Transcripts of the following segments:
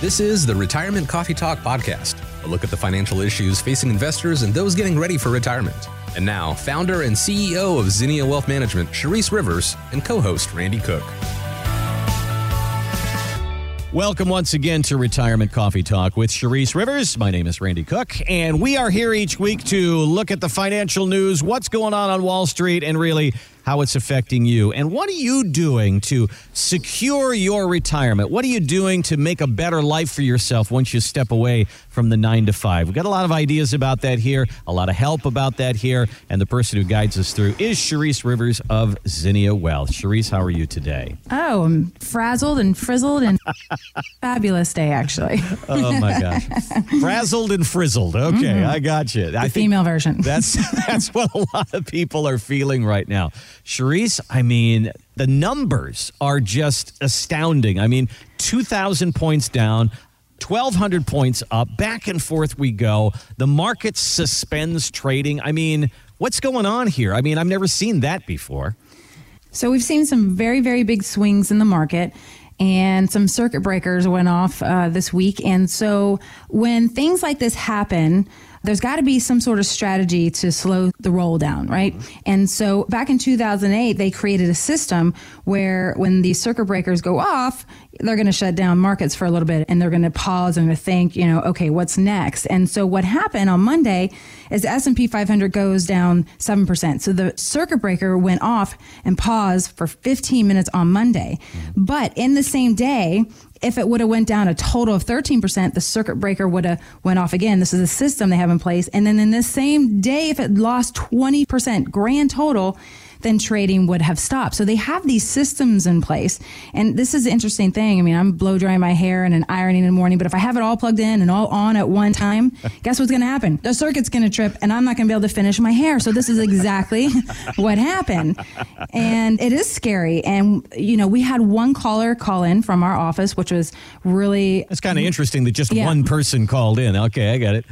This is the Retirement Coffee Talk Podcast, a look at the financial issues facing investors and those getting ready for retirement. And now, founder and CEO of Zinnia Wealth Management, Charisse Rivers, and co-host Randy Cook. Welcome once again to Retirement Coffee Talk with Charisse Rivers. My name is Randy Cook, and we are here each week to look at the financial news, what's going on Wall Street, and really how it's affecting you. And what are you doing to secure your retirement? What are you doing to make a better life for yourself once you step away from the 9-to-5? We've got a lot of ideas about that here, a lot of help about that here, and the person who guides us through is Charisse Rivers of Zinnia Wealth. Charisse, how are you today? Oh, I'm frazzled and frizzled and... Fabulous day, actually. Oh, my gosh. Frazzled and frizzled. Okay, I got you. The female version. That's what a lot of people are feeling right now. Charisse, I mean, the numbers are just astounding. I mean, 2,000 points down, 1,200 points up, back and forth we go. The market suspends trading. I mean, what's going on here? I mean, I've never seen that before. So we've seen some very, very big swings in the market. And some circuit breakers went off this week. And so when things like this happen, there's got to be some sort of strategy to slow the roll down, right? And so back in 2008, they created a system where when these circuit breakers go off, they're going to shut down markets for a little bit and they're going to pause and think, you know, okay, what's next? And so what happened on Monday is the S&P 500 goes down 7%. So the circuit breaker went off and paused for 15 minutes on Monday. But in the same day, if it would have went down a total of 13%, the circuit breaker would have went off again. This is a system they have in place. And then in the same day, if it lost 20% grand total, then trading would have stopped. So they have these systems in place. And this is the interesting thing. I mean, I'm blow drying my hair and ironing in the morning, but if I have it all plugged in and all on at one time, guess what's going to happen? The circuit's going to trip and I'm not going to be able to finish my hair. So this is exactly what happened. And it is scary. And, you know, we had one caller call in from our office, which was really... It's kind of interesting that just one person called in. Okay, I got it.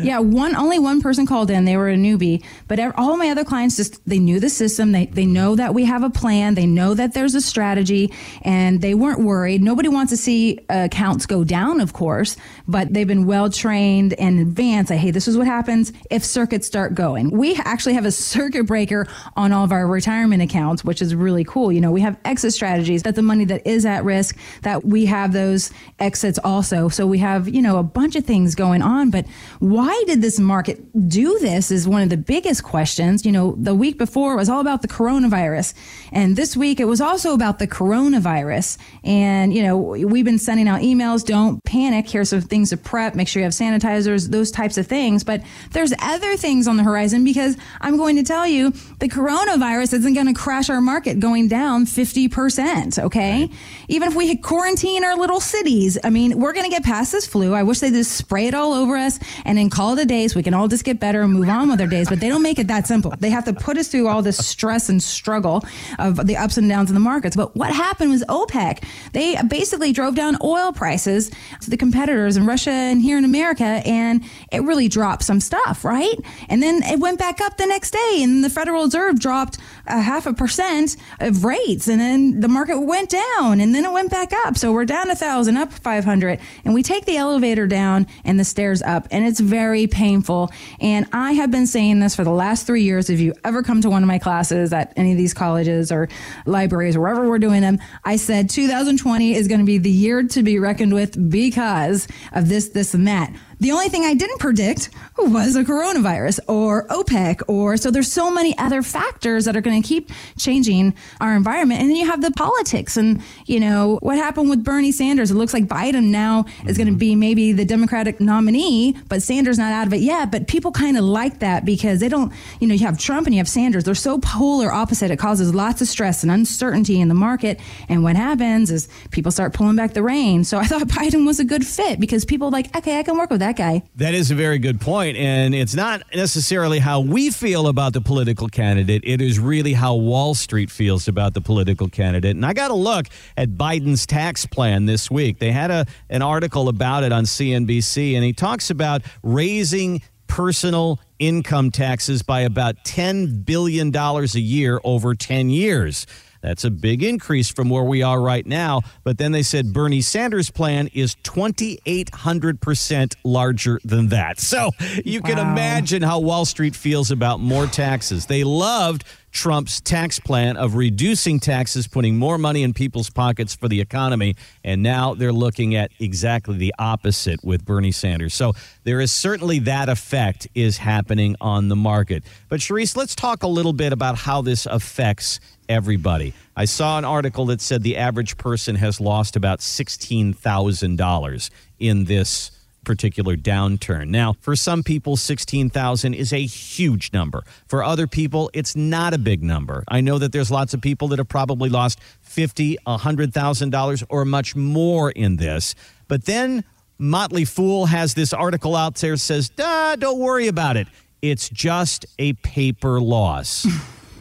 Yeah, only one person called in. They were a newbie. But all my other clients, just they knew the system. They know that we have a plan. They know that there's a strategy and they weren't worried. Nobody wants to see accounts go down, of course, but they've been well trained in advance. Hey, this is what happens if circuits start going. We actually have a circuit breaker on all of our retirement accounts, which is really cool. You know, we have exit strategies that the money that is at risk, that we have those exits also. So we have, you know, a bunch of things going on. But why did this market do this is one of the biggest questions. You know, the week before it was all about the coronavirus. And this week, it was also about the coronavirus. And, you know, we've been sending out emails, don't panic, here's some things to prep, make sure you have sanitizers, those types of things. But there's other things on the horizon because I'm going to tell you, the coronavirus isn't going to crash our market going down 50%, okay? Even if we quarantine our little cities, I mean, we're going to get past this flu. I wish they just spray it all over us and then call it a day so we can all just get better and move on with our days. But they don't make it that simple. They have to put us through all this stress and struggle of the ups and downs in the markets. But what happened was OPEC, they basically drove down oil prices to the competitors in Russia and here in America, and it really dropped some stuff, right? And then it went back up the next day, and the Federal Reserve dropped 0.5% of rates, and then the market went down, and then it went back up. So we're down 1,000, up 500, and we take the elevator down and the stairs up, and it's very painful. And I have been saying this for the last 3 years. If you ever come to one of my classes at any of these colleges or libraries or wherever we're doing them, I said 2020 is going to be the year to be reckoned with because of this, and that. The only thing I didn't predict was a coronavirus or OPEC or so there's so many other factors that are going to keep changing our environment. And then you have the politics and, you know, what happened with Bernie Sanders. It looks like Biden now is going to be maybe the Democratic nominee, but Sanders not out of it yet. But people kind of like that because they don't, you know, you have Trump and you have Sanders. They're so polar opposite. It causes lots of stress and uncertainty in the market. And what happens is people start pulling back the reins. So I thought Biden was a good fit because people like, okay, I can work with that. That guy. That is a very good point. And it's not necessarily how we feel about the political candidate. It is really how Wall Street feels about the political candidate. And I got to look at Biden's tax plan this week. They had an article about it on CNBC, and he talks about raising personal income taxes by about $10 billion a year over 10 years. That's a big increase from where we are right now. But then they said Bernie Sanders' plan is 2,800% larger than that. So you can imagine how Wall Street feels about more taxes. They loved Trump's tax plan of reducing taxes, putting more money in people's pockets for the economy. And now they're looking at exactly the opposite with Bernie Sanders. So there is certainly that effect is happening on the market. But Charisse, let's talk a little bit about how this affects everybody. I saw an article that said the average person has lost about $16,000 in this particular downturn. Now, for some people, 16,000 is a huge number. For other people, it's not a big number. I know that there's lots of people that have probably lost $50,000, $100,000 or much more in this. But then Motley Fool has this article out there that says, don't worry about it. It's just a paper loss.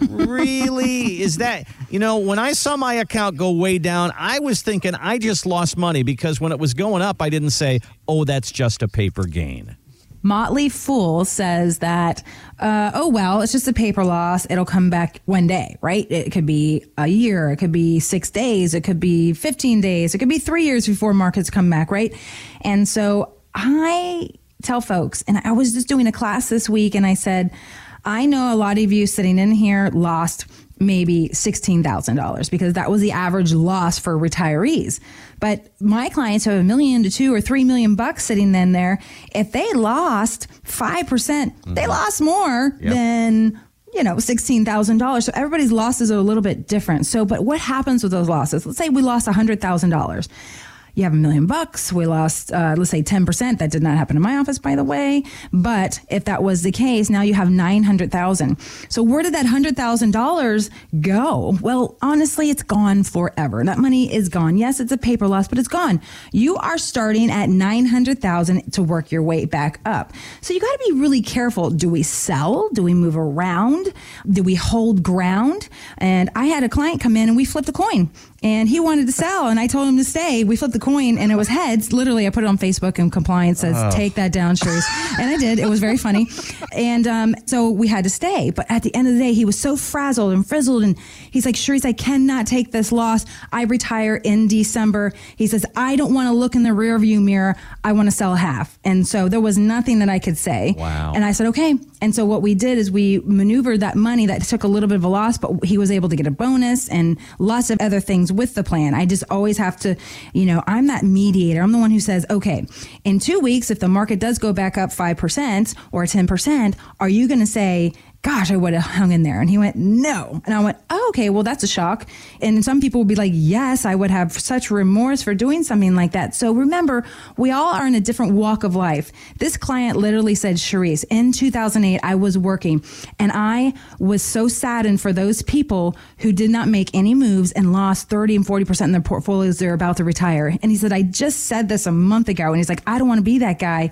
Really? Is that, you know, when I saw my account go way down, I was thinking I just lost money because when it was going up, I didn't say, oh, that's just a paper gain. Motley Fool says that, it's just a paper loss. It'll come back one day, right? It could be a year. It could be 6 days. It could be 15 days. It could be 3 years before markets come back, right? And so I tell folks, and I was just doing a class this week, and I said, I know a lot of you sitting in here lost maybe $16,000 because that was the average loss for retirees. But my clients have $1 million to $2 or $3 million sitting in there. If they lost 5%, they lost more than, $16,000. So everybody's losses are a little bit different. So, but what happens with those losses? Let's say we lost $100,000. You have $1 million. We lost, let's say 10%. That did not happen in my office, by the way. But if that was the case, now you have $900,000. So where did that $100,000 go? Well, honestly, it's gone forever. That money is gone. Yes, it's a paper loss, but it's gone. You are starting at $900,000 to work your way back up. So you got to be really careful. Do we sell? Do we move around? Do we hold ground? And I had a client come in and we flipped a coin. And he wanted to sell, and I told him to stay. We flipped the coin, and it was heads. Literally, I put it on Facebook, and compliance says, take that down, Charisse. And I did. It was very funny. And so we had to stay. But at the end of the day, he was so frazzled and frizzled. And he's like, Charisse, I cannot take this loss. I retire in December. He says, I don't want to look in the rearview mirror. I want to sell half. And so there was nothing that I could say. Wow. And I said, okay. And so what we did is we maneuvered that money that took a little bit of a loss, but he was able to get a bonus and lots of other things with the plan. I just always have to, I'm that mediator. I'm the one who says, okay, in 2 weeks, if the market does go back up 5% or 10%, are you going to say, gosh, I would have hung in there? And he went, no. And I went, oh, okay, well, that's a shock. And some people would be like, yes, I would have such remorse for doing something like that. So remember, we all are in a different walk of life. This client literally said, Charisse, in 2008, I was working and I was so saddened for those people who did not make any moves and lost 30 and 40% in their portfolios. They're about to retire. And he said, I just said this a month ago. And he's like, I don't want to be that guy.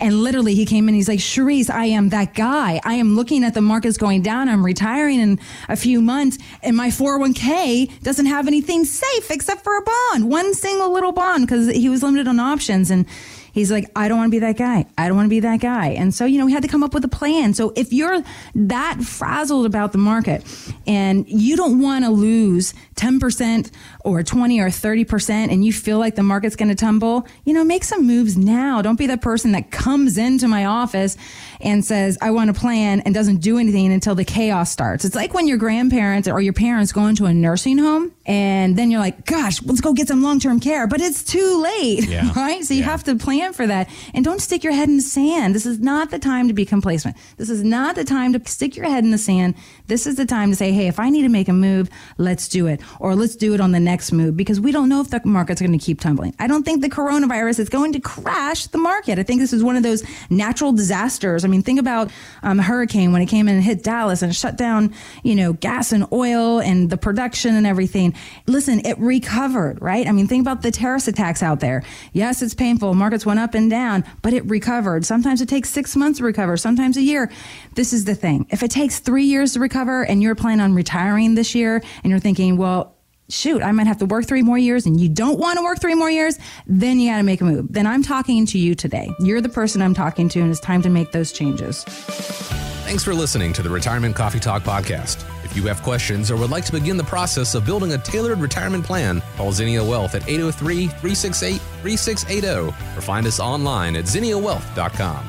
And literally he came in, he's like, Charisse, I am that guy. I am looking at the market's going down. I'm retiring in a few months and my 401k doesn't have anything safe except for a bond, one single little bond, because he was limited on options. And he's like, I don't want to be that guy. I don't want to be that guy. And so, we had to come up with a plan. So if you're that frazzled about the market and you don't want to lose 10% or 20 or 30% and you feel like the market's going to tumble, make some moves now. Don't be the person that comes into my office and says, I want a plan and doesn't do anything until the chaos starts. It's like when your grandparents or your parents go into a nursing home and then you're like, gosh, let's go get some long-term care. But it's too late, right? So you have to plan for that. And don't stick your head in the sand. This is not the time to be complacent. This is not the time to stick your head in the sand. This is the time to say, hey, if I need to make a move, let's do it. Or let's do it on the next move, because we don't know if the market's going to keep tumbling. I don't think the coronavirus is going to crash the market. I think this is one of those natural disasters. I mean, think about a hurricane when it came in and hit Dallas and shut down, gas and oil and the production and everything. Listen, it recovered, right? I mean, think about the terrorist attacks out there. Yes, it's painful. Markets went up and down, but it recovered. Sometimes it takes 6 months to recover, sometimes a year. This is the thing. If it takes 3 years to recover and you're planning on retiring this year and you're thinking, well, shoot, I might have to work 3 more years, and you don't want to work 3 more years, then you got to make a move. Then I'm talking to you today. You're the person I'm talking to, and it's time to make those changes. Thanks for listening to the Retirement Coffee Talk podcast. If you have questions or would like to begin the process of building a tailored retirement plan, call Zinnia Wealth at 803-368-3680 or find us online at zinniawealth.com.